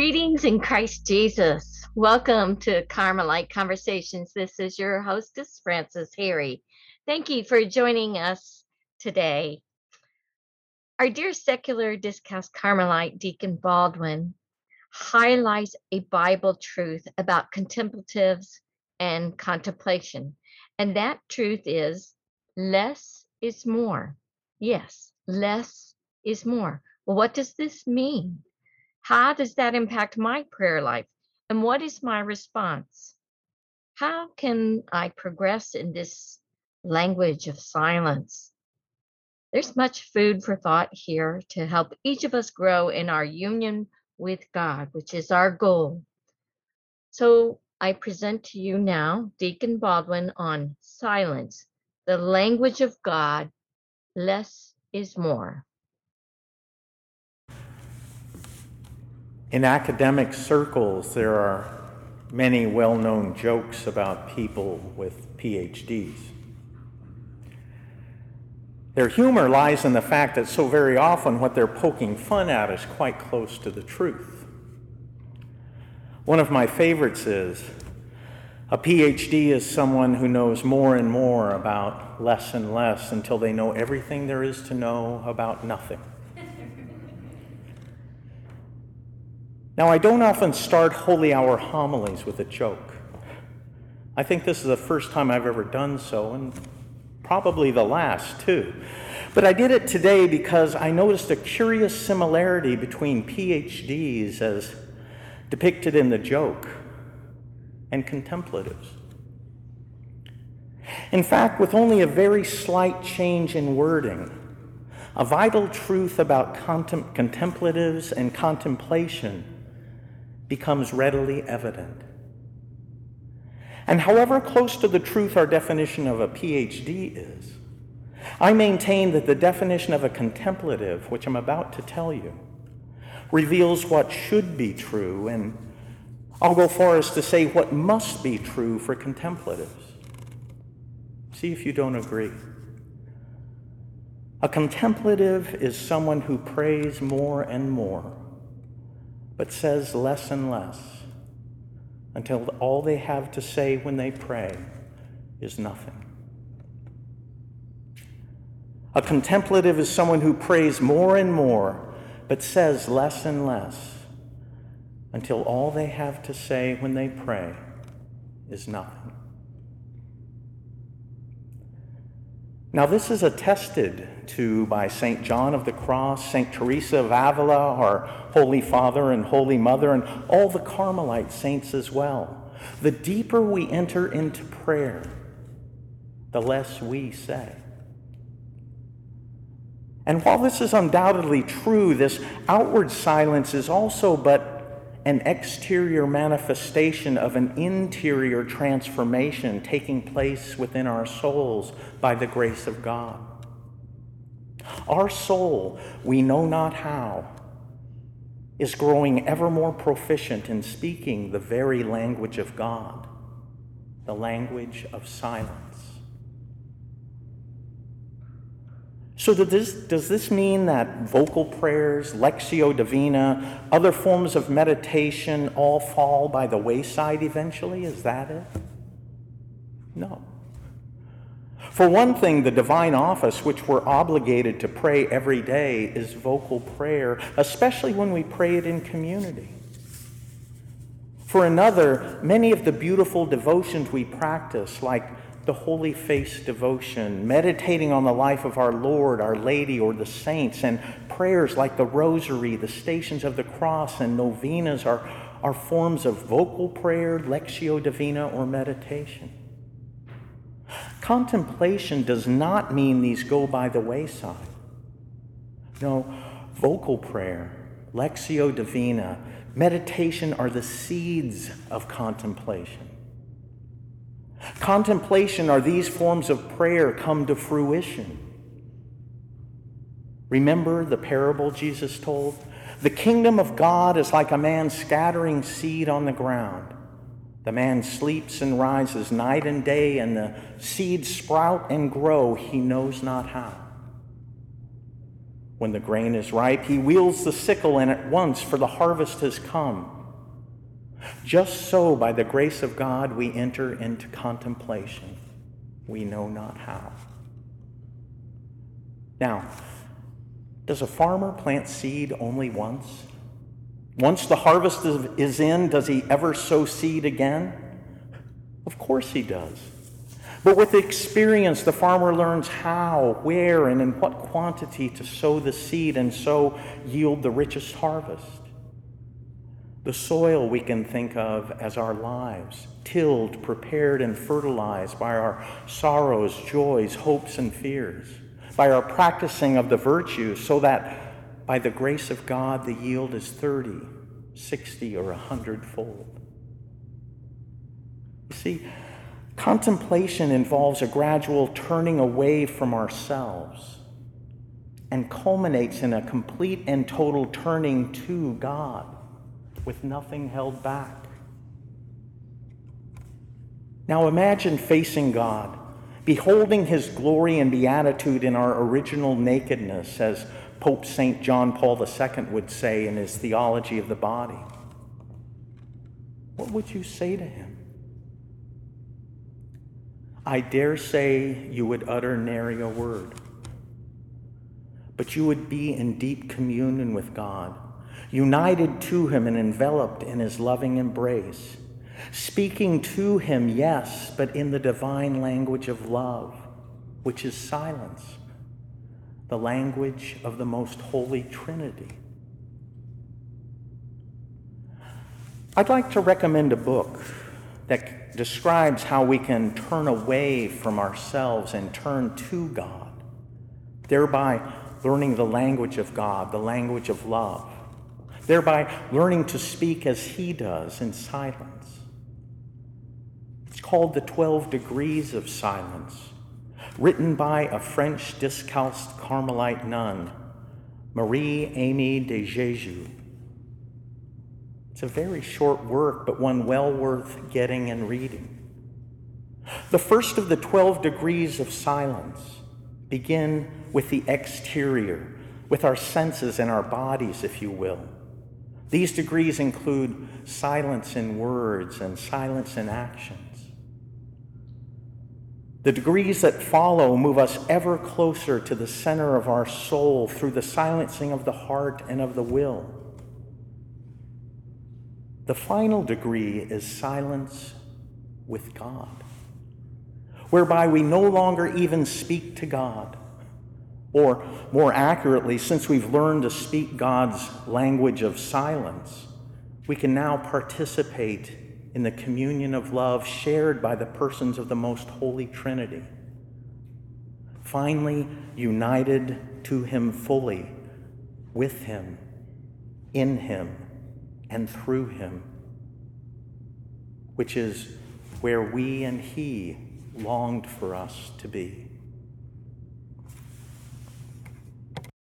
Greetings in Christ Jesus. Welcome to Carmelite Conversations. This is your hostess, Frances Harry. Thank you for joining us today. Our dear secular Discalced Carmelite, Deacon Baldwin, highlights a Bible truth about contemplatives and contemplation. And that truth is less is more. Yes, less is more. Well, what does this mean? How does that impact my prayer life? And what is my response? How can I progress in this language of silence? There's much food for thought here to help each of us grow in our union with God, which is our goal. So I present to you now Deacon Baldwin on silence, the language of God, less is more. In academic circles, there are many well-known jokes about people with PhDs. Their humor lies in the fact that so very often what they're poking fun at is quite close to the truth. One of my favorites is, a PhD is someone who knows more and more about less and less until they know everything there is to know about nothing. Now, I don't often start Holy Hour homilies with a joke. I think this is the first time I've ever done so, and probably the last, too. But I did it today because I noticed a curious similarity between PhDs as depicted in the joke and contemplatives. In fact, with only a very slight change in wording, a vital truth about contemplatives and contemplation becomes readily evident. And however close to the truth our definition of a PhD is, I maintain that the definition of a contemplative, which I'm about to tell you, reveals what should be true, and I'll go far as to say what must be true for contemplatives. See if you don't agree. A contemplative is someone who prays more and more, but says less and less, until all they have to say when they pray is nothing. A contemplative is someone who prays more and more, but says less and less, until all they have to say when they pray is nothing. Now, this is attested to by St. John of the Cross, St. Teresa of Avila, our Holy Father and Holy Mother, and all the Carmelite saints as well. The deeper we enter into prayer, the less we say. And while this is undoubtedly true, this outward silence is also but an exterior manifestation of an interior transformation taking place within our souls by the grace of God. Our soul, we know not how, is growing ever more proficient in speaking the very language of God, the language of silence. So does this mean that vocal prayers, Lectio Divina, other forms of meditation all fall by the wayside eventually? Is that it? No. For one thing, the divine office, which we're obligated to pray every day, is vocal prayer, especially when we pray it in community. For another, many of the beautiful devotions we practice, like the Holy Face devotion, meditating on the life of our Lord, our Lady, or the saints, and prayers like the Rosary, the Stations of the Cross, and novenas are forms of vocal prayer, Lectio Divina, or meditation. Contemplation does not mean these go by the wayside. No, vocal prayer, Lectio Divina, meditation are the seeds of contemplation. Contemplation are these forms of prayer come to fruition. Remember the parable Jesus told? The kingdom of God is like a man scattering seed on the ground. The man sleeps and rises night and day, and the seeds sprout and grow, he knows not how. When the grain is ripe, he wields the sickle and at once, for the harvest has come. Just so, by the grace of God, we enter into contemplation. We know not how. Now, does a farmer plant seed only once? Once the harvest is in, does he ever sow seed again? Of course he does. But with experience, the farmer learns how, where, and in what quantity to sow the seed and so yield the richest harvest. The soil we can think of as our lives, tilled, prepared, and fertilized by our sorrows, joys, hopes, and fears, by our practicing of the virtues, so that by the grace of God, the yield is 30, 60, or 100-fold. You see, contemplation involves a gradual turning away from ourselves and culminates in a complete and total turning to God with nothing held back. Now imagine facing God, beholding his glory and beatitude in our original nakedness, as Pope Saint John Paul II would say in his Theology of the Body. What would you say to him? I dare say you would utter nary a word, but you would be in deep communion with God, united to him and enveloped in his loving embrace, speaking to him, yes, but in the divine language of love, which is silence, the language of the most holy Trinity. I'd like to recommend a book that describes how we can turn away from ourselves and turn to God, thereby learning the language of God, the language of love, thereby learning to speak as he does in silence. It's called The 12 Degrees of Silence, written by a French Discalced Carmelite nun, Marie Amy de Jesu. It's a very short work, but one well worth getting and reading. The first of the 12 degrees of silence begin with the exterior, with our senses and our bodies, if you will. These degrees include silence in words and silence in actions. The degrees that follow move us ever closer to the center of our soul through the silencing of the heart and of the will. The final degree is silence with God, whereby we no longer even speak to God, or more accurately, since we've learned to speak God's language of silence, we can now participate in the communion of love shared by the persons of the Most Holy Trinity. Finally, united to him fully, with him, in him, and through him, which is where we and he longed for us to be.